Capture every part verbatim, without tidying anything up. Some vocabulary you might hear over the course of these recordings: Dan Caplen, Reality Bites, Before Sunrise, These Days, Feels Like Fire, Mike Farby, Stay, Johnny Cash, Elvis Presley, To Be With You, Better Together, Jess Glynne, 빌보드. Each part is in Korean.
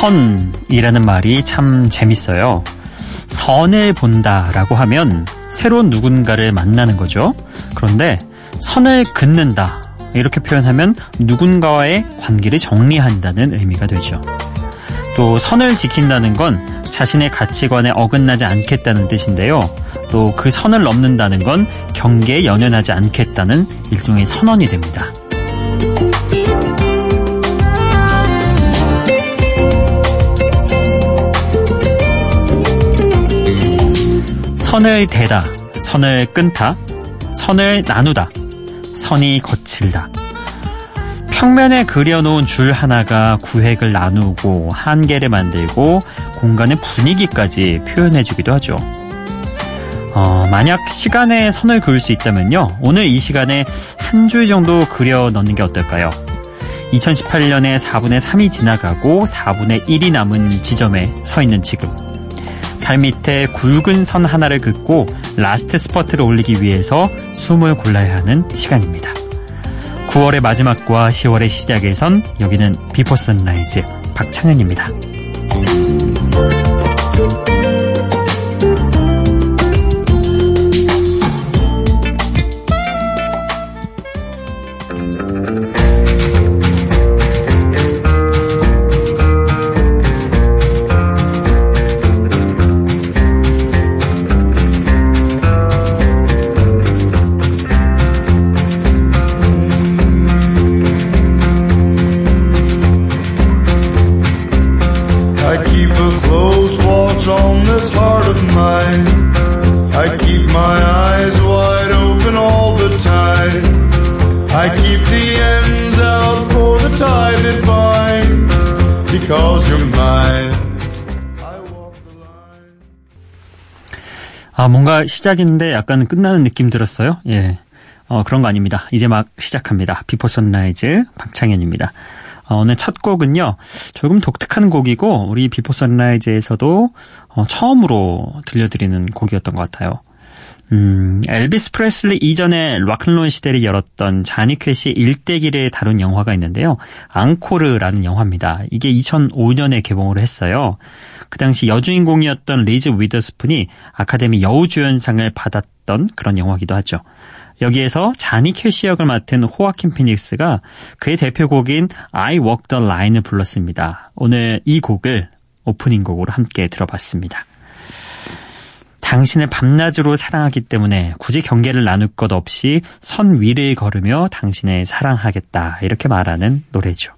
선이라는 말이 참 재밌어요. 선을 본다라고 하면 새로운 누군가를 만나는 거죠. 그런데 선을 긋는다 이렇게 표현하면 누군가와의 관계를 정리한다는 의미가 되죠. 또 선을 지킨다는 건 자신의 가치관에 어긋나지 않겠다는 뜻인데요. 또 그 선을 넘는다는 건 경계에 연연하지 않겠다는 일종의 선언이 됩니다. 선을 대다, 선을 끊다, 선을 나누다, 선이 거칠다. 평면에 그려놓은 줄 하나가 구획을 나누고 한계를 만들고 공간의 분위기까지 표현해주기도 하죠. 어, 만약 시간에 선을 그을 수 있다면요. 오늘 이 시간에 한 줄 정도 그려 넣는 게 어떨까요? 이천십팔 년에 사분의 삼이 지나가고 사분의 일이 남은 지점에 서 있는 지금. 발 밑에 굵은 선 하나를 긋고 라스트 스퍼트를 올리기 위해서 숨을 골라야 하는 시간입니다. 구월의 마지막과 시월의 시작의 선, 여기는 비포 선라이즈 박창현입니다. 아, 뭔가 시작인데 약간 끝나는 느낌 들었어요? 예. 어, 그런 거 아닙니다. 이제 막 시작합니다. 비포 선라이즈 박창현입니다. 어, 오늘 첫 곡은요. 조금 독특한 곡이고 우리 비포 선라이즈에서도 어, 처음으로 들려드리는 곡이었던 것 같아요. 음, 엘비스 프레슬리 이전에 락앤롤 시대를 열었던 자니 캐시 일대기를 다룬 영화가 있는데요. 앙코르라는 영화입니다. 이게 이천오 년에 개봉을 했어요. 그 당시 여주인공이었던 리즈 위더스푼이 아카데미 여우주연상을 받았던 그런 영화이기도 하죠. 여기에서 자니 캐시 역을 맡은 호아킨 피닉스가 그의 대표곡인 I Walk the Line을 불렀습니다. 오늘 이 곡을 오프닝 곡으로 함께 들어봤습니다. 당신을 밤낮으로 사랑하기 때문에 굳이 경계를 나눌 것 없이 선 위를 걸으며 당신을 사랑하겠다 이렇게 말하는 노래죠.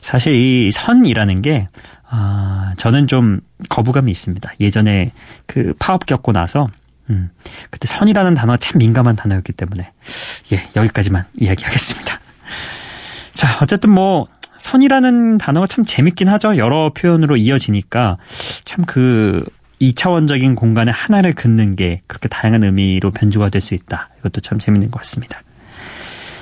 사실 이 선이라는 게 아, 저는 좀 거부감이 있습니다. 예전에 그 파업 겪고 나서 음, 그때 선이라는 단어가 참 민감한 단어였기 때문에 예 여기까지만 이야기하겠습니다. 자 어쨌든 뭐 선이라는 단어가 참 재밌긴 하죠. 여러 표현으로 이어지니까 참 그 이차원적인 공간에 하나를 긋는 게 그렇게 다양한 의미로 변주가 될 수 있다. 이것도 참 재밌는 것 같습니다.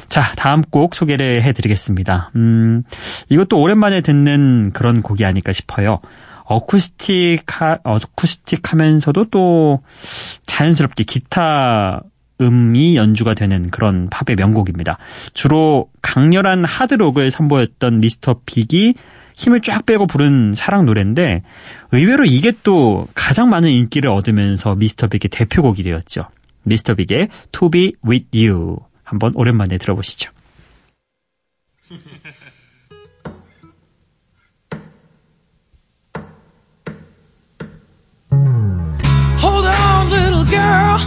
자, 다음 곡 소개를 해드리겠습니다. 음, 이것도 오랜만에 듣는 그런 곡이 아닐까 싶어요. 어쿠스틱, 하, 어쿠스틱 하면서도 또 자연스럽게 기타 음이 연주가 되는 그런 팝의 명곡입니다. 주로 강렬한 하드록을 선보였던 미스터 빅이 힘을 쫙 빼고 부른 사랑 노래인데 의외로 이게 또 가장 많은 인기를 얻으면서 미스터 빅의 대표곡이 되었죠. 미스터 빅의 To Be With You 한번 오랜만에 들어보시죠. Hold on little girl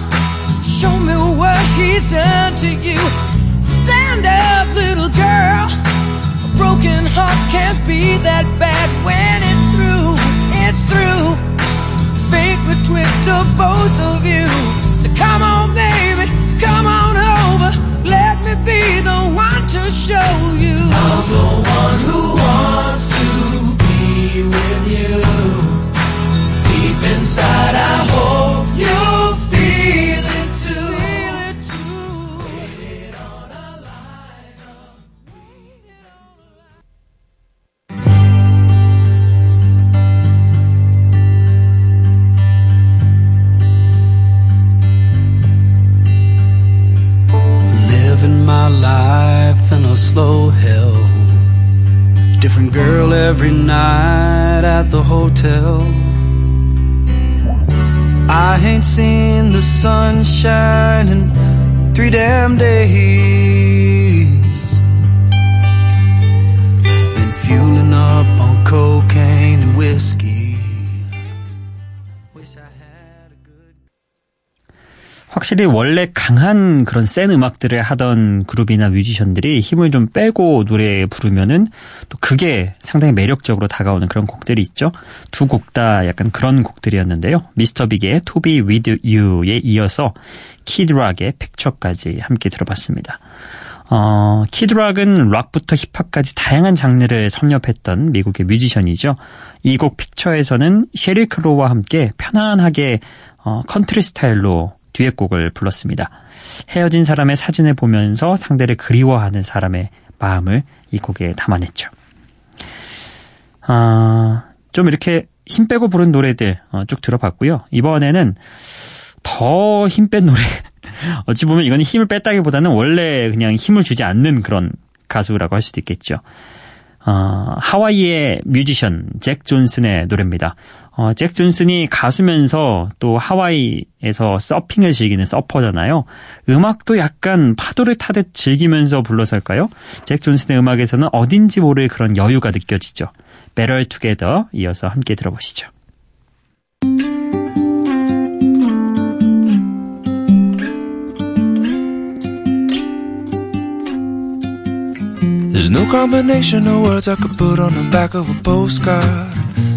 Show me what he's done to you Stand up little girl Broken heart can't be that bad when it's through, it's through. Fate would twist the both of you. So come on, baby, come on over. Let me be the one to show you. I'm the one who wants to be with you. Deep inside, I hope you'll feel it too. Feel it too. Get it on a line of Living my life in a slow hell Different girl every night at the hotel. I ain't seen the sun shine in three damn days. Been fueling up on cocaine and whiskey. Wish I had a good... 확실히 원래 강한 그런 센 음악들을 하던 그룹이나 뮤지션들이 힘을 좀 빼고 노래 부르면은 또 그게 상당히 매력적으로 다가오는 그런 곡들이 있죠. 두 곡 다 약간 그런 곡들이었는데요. 미스터 빅의 To Be With You에 이어서 키드락의 픽처까지 함께 들어봤습니다. 어, 키드락은 락부터 힙합까지 다양한 장르를 섭렵했던 미국의 뮤지션이죠. 이 곡 픽처에서는 셰리 크로우와 함께 편안하게 어, 컨트리 스타일로 듀엣곡을 불렀습니다. 헤어진 사람의 사진을 보면서 상대를 그리워하는 사람의 마음을 이 곡에 담아냈죠. 아, 좀 이렇게 힘 빼고 부른 노래들 어, 쭉 들어봤고요. 이번에는 더 힘 뺀 노래. 어찌 보면 이건 힘을 뺐다기보다는 원래 그냥 힘을 주지 않는 그런 가수라고 할 수도 있겠죠. 어, 하와이의 뮤지션 잭 존슨의 노래입니다. 어, 잭 존슨이 가수면서 또 하와이에서 서핑을 즐기는 서퍼잖아요. 음악도 약간 파도를 타듯 즐기면서 불러서일까요? 잭 존슨의 음악에서는 어딘지 모를 그런 여유가 느껴지죠. Better Together 이어서 함께 들어보시죠. There's no combination of words I could put on the back of a postcard.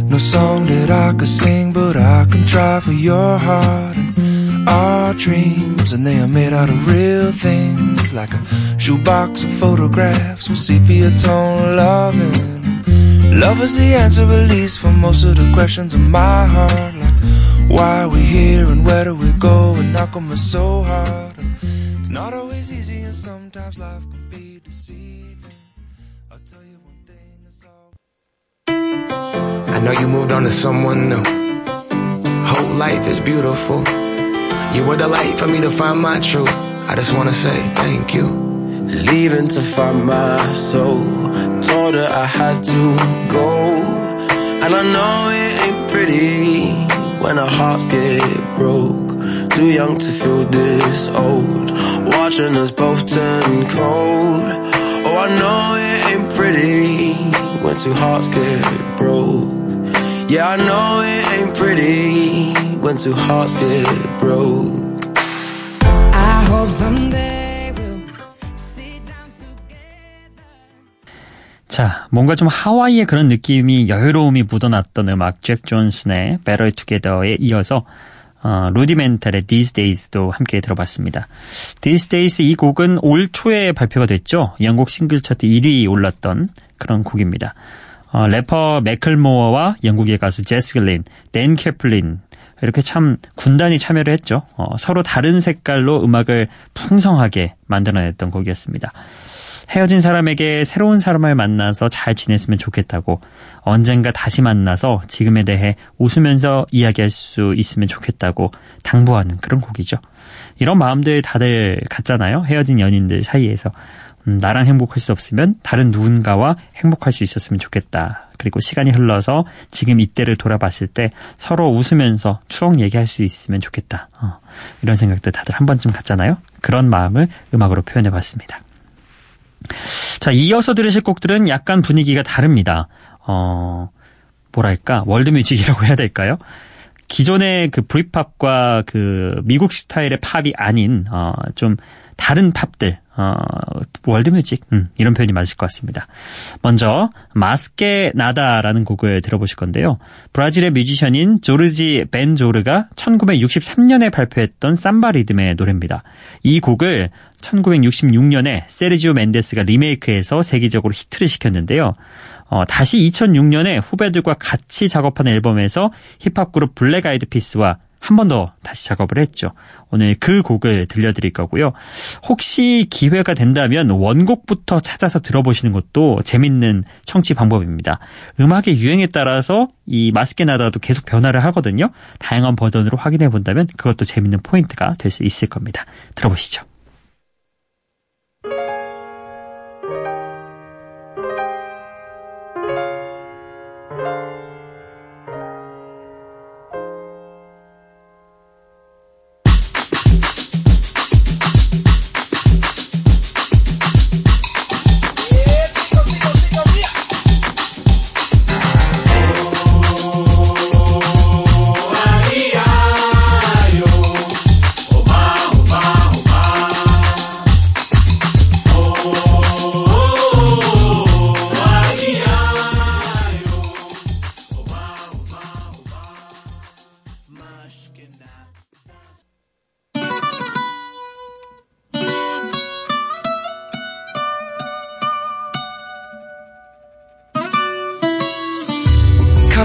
No song that I could sing, but I can try for your heart. And our dreams, and they are made out of real things, like a shoebox of photographs with sepia tone loving. Love is the answer, at least for most of the questions in my heart, like why are we here and where do we go, and how come it's so hard. And it's not always easy, and sometimes life can be deceiving. I know you moved on to someone new. Hope life is beautiful. You were the light for me to find my truth. I just wanna say thank you. Leaving to find my soul. Told her I had to go. And I know it ain't pretty when our hearts get broke. Too young to feel this old. Watching us both turn cold. Oh, I know it ain't pretty when two hearts get broke. Yeah, I know it ain't pretty when two hearts get broke. I hope someday we'll sit down together. 자, 뭔가 좀 하와이의 그런 느낌이 여유로움이 묻어났던 음악 잭 존슨의 Better Together에 이어서 어, 루디멘탈의 These Days도 함께 들어봤습니다. These Days 이 곡은 올 초에 발표가 됐죠. 영국 싱글 차트 일 위 올랐던 그런 곡입니다. 어, 래퍼 매클모어와 영국의 가수 제스 글린, 댄 캐플린 이렇게 참 군단이 참여를 했죠. 어, 서로 다른 색깔로 음악을 풍성하게 만들어냈던 곡이었습니다. 헤어진 사람에게 새로운 사람을 만나서 잘 지냈으면 좋겠다고, 언젠가 다시 만나서 지금에 대해 웃으면서 이야기할 수 있으면 좋겠다고 당부하는 그런 곡이죠. 이런 마음들 다들 같잖아요. 헤어진 연인들 사이에서 음, 나랑 행복할 수 없으면 다른 누군가와 행복할 수 있었으면 좋겠다. 그리고 시간이 흘러서 지금 이때를 돌아봤을 때 서로 웃으면서 추억 얘기할 수 있으면 좋겠다. 어, 이런 생각도 다들 한 번쯤 갖잖아요. 그런 마음을 음악으로 표현해봤습니다. 자, 이어서 들으실 곡들은 약간 분위기가 다릅니다. 어, 뭐랄까, 월드뮤직이라고 해야 될까요? 기존의 그 브이팝과 그 미국 스타일의 팝이 아닌 어, 좀 다른 팝들, 어, 월드뮤직 음, 이런 표현이 맞을 것 같습니다. 먼저 마스케 나다라는 곡을 들어보실 건데요. 브라질의 뮤지션인 조르지 벤조르가 천구백육십삼 년에 발표했던 삼바 리듬의 노래입니다. 이 곡을 천구백육십육 년에 세르지오 멘데스가 리메이크해서 세계적으로 히트를 시켰는데요. 어, 다시 이천육 년에 후배들과 같이 작업한 앨범에서 힙합 그룹 블랙 아이드 피스와 한 번 더 다시 작업을 했죠. 오늘 그 곡을 들려드릴 거고요. 혹시 기회가 된다면 원곡부터 찾아서 들어보시는 것도 재밌는 청취 방법입니다. 음악의 유행에 따라서 이 마스케 나다도 계속 변화를 하거든요. 다양한 버전으로 확인해 본다면 그것도 재밌는 포인트가 될 수 있을 겁니다. 들어보시죠.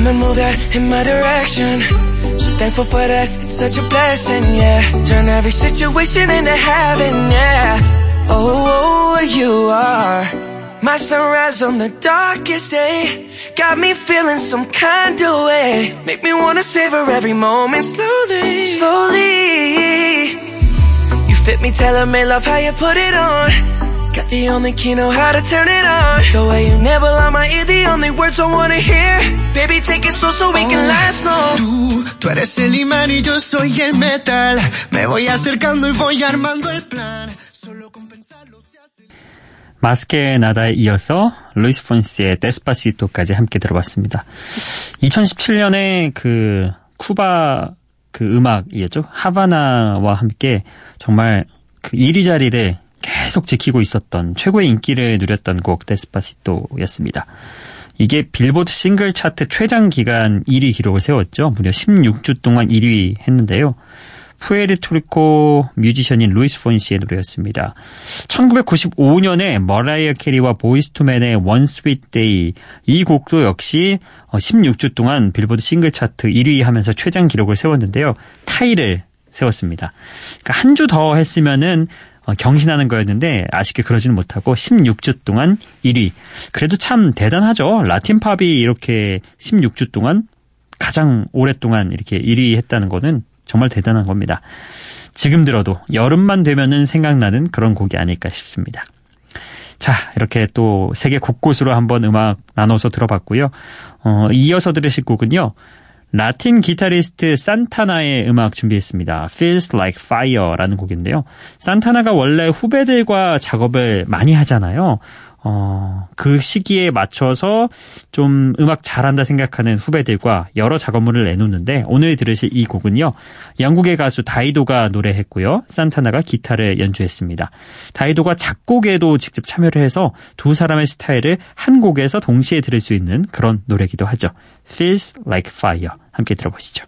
woman move that in my direction. So thankful for that, it's such a blessing, yeah. Turn every situation into heaven, yeah. Oh, oh, you are my sunrise on the darkest day. Got me feeling some kind of way. Make me wanna savor every moment slowly, slowly. You fit me, tailor-made, love how you put it on. Got the only key, know how to turn it on. The way you never lie my ear, the only words I wanna hear. Baby, take it slow so we oh, can last long. Tú, tú eres el imán y yo soy el metal. Me voy acercando y voy armando el plan. Solo con pensarlo se hace... 마스케의 나다에 이어서 루이스 폰시의 데스파시토까지 함께 들어봤습니다. 이천십칠 년에 그 쿠바 그 음악이었죠. 하바나와 함께 정말 그 이리저리를 계속 지키고 있었던 최고의 인기를 누렸던 곡 데스파시토였습니다. 이게 빌보드 싱글 차트 최장 기간 일 위 기록을 세웠죠. 무려 십육 주 동안 일 위 했는데요. 푸에르토리코 뮤지션인 루이스 폰시의 노래였습니다. 천구백구십오 년에 머라이어 캐리와 보이스 투맨의 One Sweet Day, 이 곡도 역시 십육 주 동안 빌보드 싱글 차트 일 위 하면서 최장 기록을 세웠는데요. 타이를 세웠습니다. 그러니까 한 주 더 했으면은 경신하는 거였는데 아쉽게 그러지는 못하고 십육 주 동안 일 위. 그래도 참 대단하죠. 라틴 팝이 이렇게 십육 주 동안 가장 오랫동안 이렇게 일 위 했다는 거는 정말 대단한 겁니다. 지금 들어도 여름만 되면은 생각나는 그런 곡이 아닐까 싶습니다. 자, 이렇게 또 세계 곳곳으로 한번 음악 나눠서 들어봤고요. 어, 이어서 들으실 곡은요. 라틴 기타리스트 산타나의 음악 준비했습니다. Feels Like Fire라는 곡인데요. 산타나가 원래 후배들과 작업을 많이 하잖아요. 어, 그 시기에 맞춰서 좀 음악 잘한다 생각하는 후배들과 여러 작업물을 내놓는데 오늘 들으실 이 곡은요. 영국의 가수 다이도가 노래했고요. 산타나가 기타를 연주했습니다. 다이도가 작곡에도 직접 참여를 해서 두 사람의 스타일을 한 곡에서 동시에 들을 수 있는 그런 노래기도 하죠. Feels Like Fire. 함께 들어보시죠.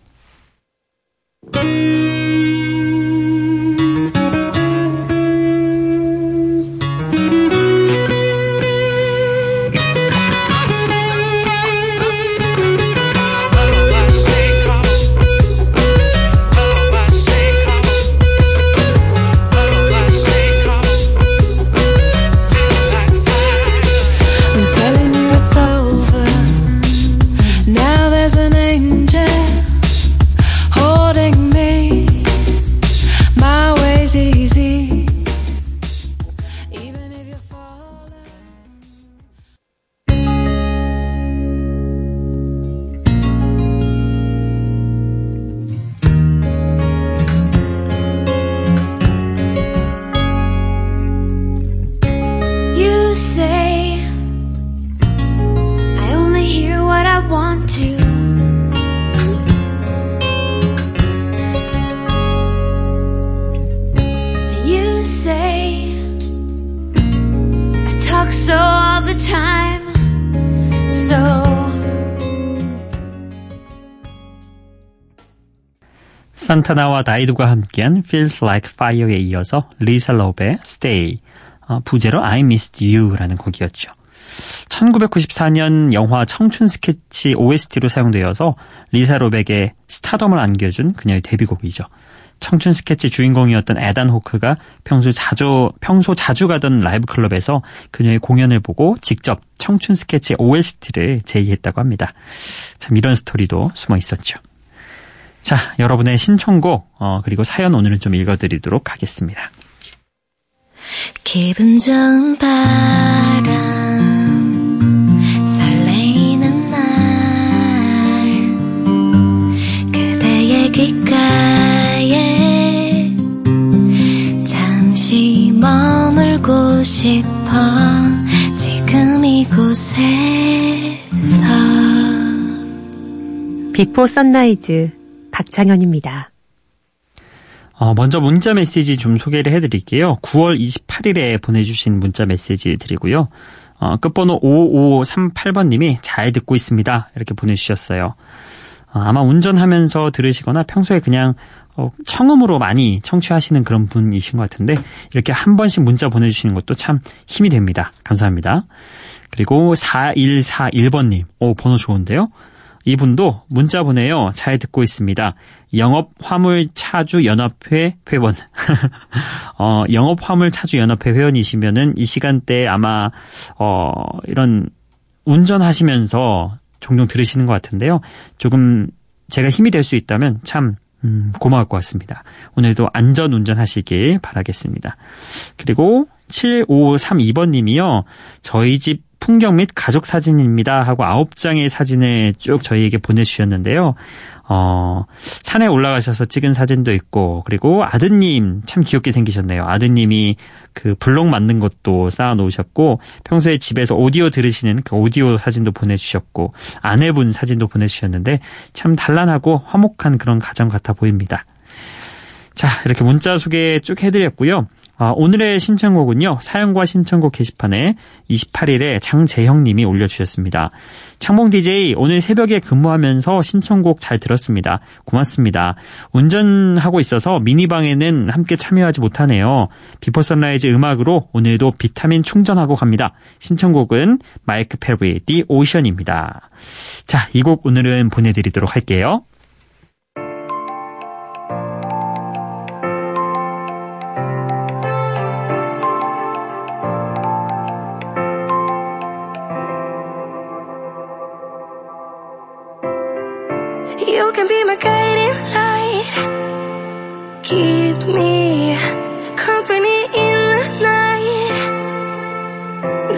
산타나와 다이도가 함께한 Feels Like Fire에 이어서 리사 러브의 Stay, 부제로 I Missed You라는 곡이었죠. 천구백구십사 년 영화 청춘 스케치 오에스티로 사용되어서 리사 러브에게 스타덤을 안겨준 그녀의 데뷔곡이죠. 청춘 스케치 주인공이었던 에단 호크가 평소 자주, 평소 자주 가던 라이브 클럽에서 그녀의 공연을 보고 직접 청춘 스케치 오에스티를 제의했다고 합니다. 참 이런 스토리도 숨어 있었죠. 자, 여러분의 신청곡 어, 그리고 사연 오늘은 좀 읽어드리도록 하겠습니다. 기분 좋은 바람 설레이는 날 그대의 귓가에 잠시 머물고 싶어 지금 이곳에서 비포 선라이즈 박창현입니다. 어, 먼저 문자 메시지 좀 소개를 해드릴게요. 구월 이십팔일에 보내주신 문자 메시지 드리고요. 어, 끝번호 오오삼팔번님이 잘 듣고 있습니다. 이렇게 보내주셨어요. 어, 아마 운전하면서 들으시거나 평소에 그냥 어, 청음으로 많이 청취하시는 그런 분이신 것 같은데 이렇게 한 번씩 문자 보내주시는 것도 참 힘이 됩니다. 감사합니다. 그리고 사일사일번님, 오, 번호 좋은데요. 이분도 문자 보내요. 잘 듣고 있습니다. 영업 화물 차주 연합회 회원. 어, 영업 화물 차주 연합회 회원이시면은 이 시간대에 아마 어, 이런 운전하시면서 종종 들으시는 것 같은데요. 조금 제가 힘이 될 수 있다면 참 음, 고마울 것 같습니다. 오늘도 안전 운전하시길 바라겠습니다. 그리고 칠오삼이 번님이요. 저희 집 풍경 및 가족 사진입니다 하고 아홉 장의 사진을 쭉 저희에게 보내주셨는데요. 어, 산에 올라가셔서 찍은 사진도 있고, 그리고 아드님 참 귀엽게 생기셨네요. 아드님이 그 블록 만든 것도 쌓아놓으셨고, 평소에 집에서 오디오 들으시는 그 오디오 사진도 보내주셨고, 아내분 사진도 보내주셨는데 참 단란하고 화목한 그런 가정 같아 보입니다. 자, 이렇게 문자 소개 쭉 해드렸고요. 아, 오늘의 신청곡은요. 사연과 신청곡 게시판에 이십팔 일에 장재형님이 올려주셨습니다. 창봉 디제이 오늘 새벽에 근무하면서 신청곡 잘 들었습니다. 고맙습니다. 운전하고 있어서 미니방에는 함께 참여하지 못하네요. 비포 선라이즈 음악으로 오늘도 비타민 충전하고 갑니다. 신청곡은 마이크 페브의 The Ocean입니다. 자, 이 곡 오늘은 보내드리도록 할게요.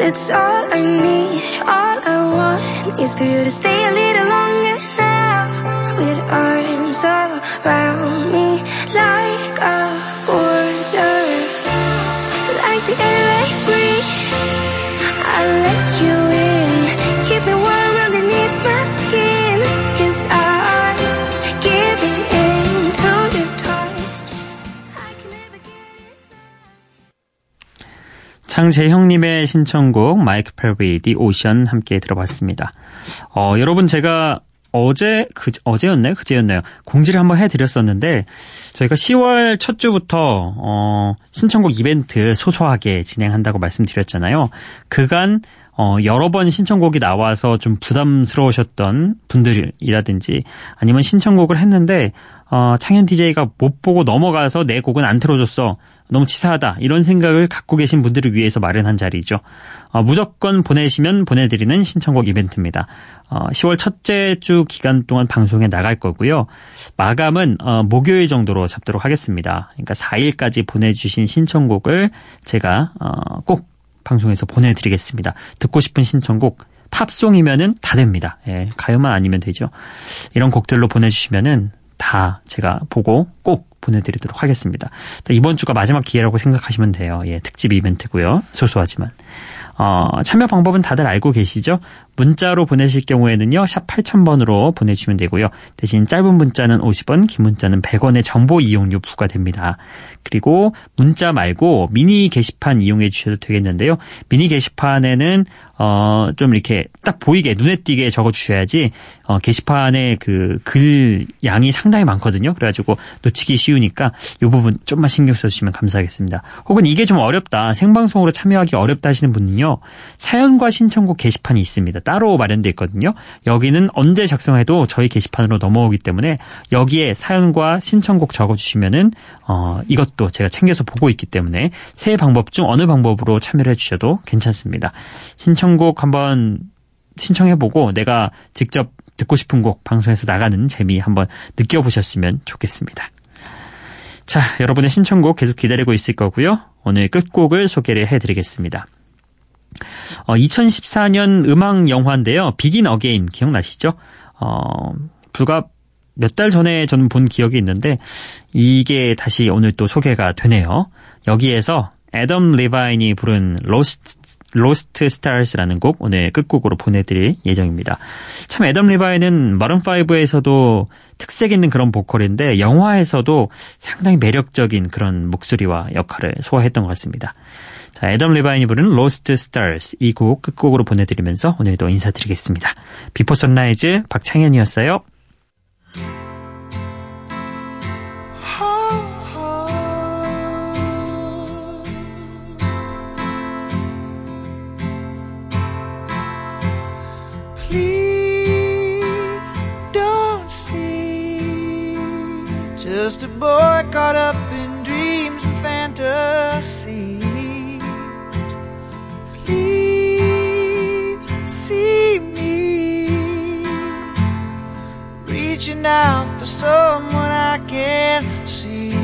That's all I need, all I want is for you to stay a little longer now. With arms around me like a border, like the air I breathe, I let you in. Keep me warm underneath my skin, 'cause I'm giving in to your touch. I can never get enough. 장재형님의 신청곡 마이크 페브리 The Ocean 함께 들어봤습니다. 어, 여러분 제가 어제 그 어제였나요? 그제였나요? 공지를 한번 해드렸었는데 저희가 시월 첫 주부터 어, 신청곡 이벤트 소소하게 진행한다고 말씀드렸잖아요. 그간 어, 여러 번 신청곡이 나와서 좀 부담스러우셨던 분들이라든지 아니면 신청곡을 했는데 어, 창현 디제이가 못 보고 넘어가서 내 곡은 안 틀어줬어. 너무 치사하다. 이런 생각을 갖고 계신 분들을 위해서 마련한 자리죠. 어, 무조건 보내시면 보내드리는 신청곡 이벤트입니다. 어, 시월 첫째 주 기간 동안 방송에 나갈 거고요. 마감은 어, 목요일 정도로 잡도록 하겠습니다. 그러니까 사 일까지 보내주신 신청곡을 제가 어, 꼭 방송에서 보내드리겠습니다. 듣고 싶은 신청곡, 팝송이면은 다 됩니다. 예, 가요만 아니면 되죠. 이런 곡들로 보내주시면은 다 제가 보고 꼭 보내드리도록 하겠습니다. 이번 주가 마지막 기회라고 생각하시면 돼요. 예, 특집 이벤트고요. 소소하지만. 어, 참여 방법은 다들 알고 계시죠? 문자로 보내실 경우에는요. 샵 팔천 번으로 보내주시면 되고요. 대신 짧은 문자는 오십 원, 긴 문자는 백 원의 정보 이용료 부과됩니다. 그리고 문자 말고 미니 게시판 이용해 주셔도 되겠는데요. 미니 게시판에는 어, 좀 이렇게 딱 보이게 눈에 띄게 적어주셔야지 어, 게시판에 그 글 양이 상당히 많거든요. 그래가지고 놓치기 쉬우니까 이 부분 좀만 신경 써주시면 감사하겠습니다. 혹은 이게 좀 어렵다, 생방송으로 참여하기 어렵다 하시는 분은요. 사연과 신청곡 게시판이 있습니다. 따로 마련되어 있거든요. 여기는 언제 작성해도 저희 게시판으로 넘어오기 때문에 여기에 사연과 신청곡 적어주시면은 어, 이것도 제가 챙겨서 보고 있기 때문에 세 방법 중 어느 방법으로 참여를 해주셔도 괜찮습니다. 신청곡 한번 신청해보고 내가 직접 듣고 싶은 곡 방송에서 나가는 재미 한번 느껴보셨으면 좋겠습니다. 자, 여러분의 신청곡 계속 기다리고 있을 거고요. 오늘 끝곡을 소개를 해드리겠습니다. 어, 이천십사 년 음악 영화인데요. 비긴 어게인 기억나시죠? 어, 불과 몇 달 전에 저는 본 기억이 있는데 이게 다시 오늘 또 소개가 되네요. 여기에서 애덤 리바인이 부른 로스트 로스트 스타즈라는 곡 오늘 끝곡으로 보내드릴 예정입니다. 참 애덤 리바인은 마룬 파이브에서도 특색 있는 그런 보컬인데 영화에서도 상당히 매력적인 그런 목소리와 역할을 소화했던 것 같습니다. 자, 애덤 리바인이 부르는 로스트 스타즈 이 곡 끝곡으로 보내드리면서 오늘도 인사드리겠습니다. 비포 선라이즈 박창현이었어요. Please just a boy caught up in dreams and fantasies. Please see me reaching out for someone I can't see.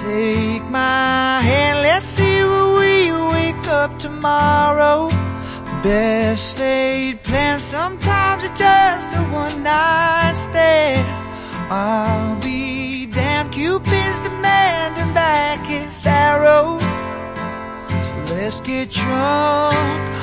Take my hand, let's see where we wake up tomorrow. Best laid plans, sometimes it's just a one-night stand. I'll be damned, Cupid's demanding back his arrow. So let's get drunk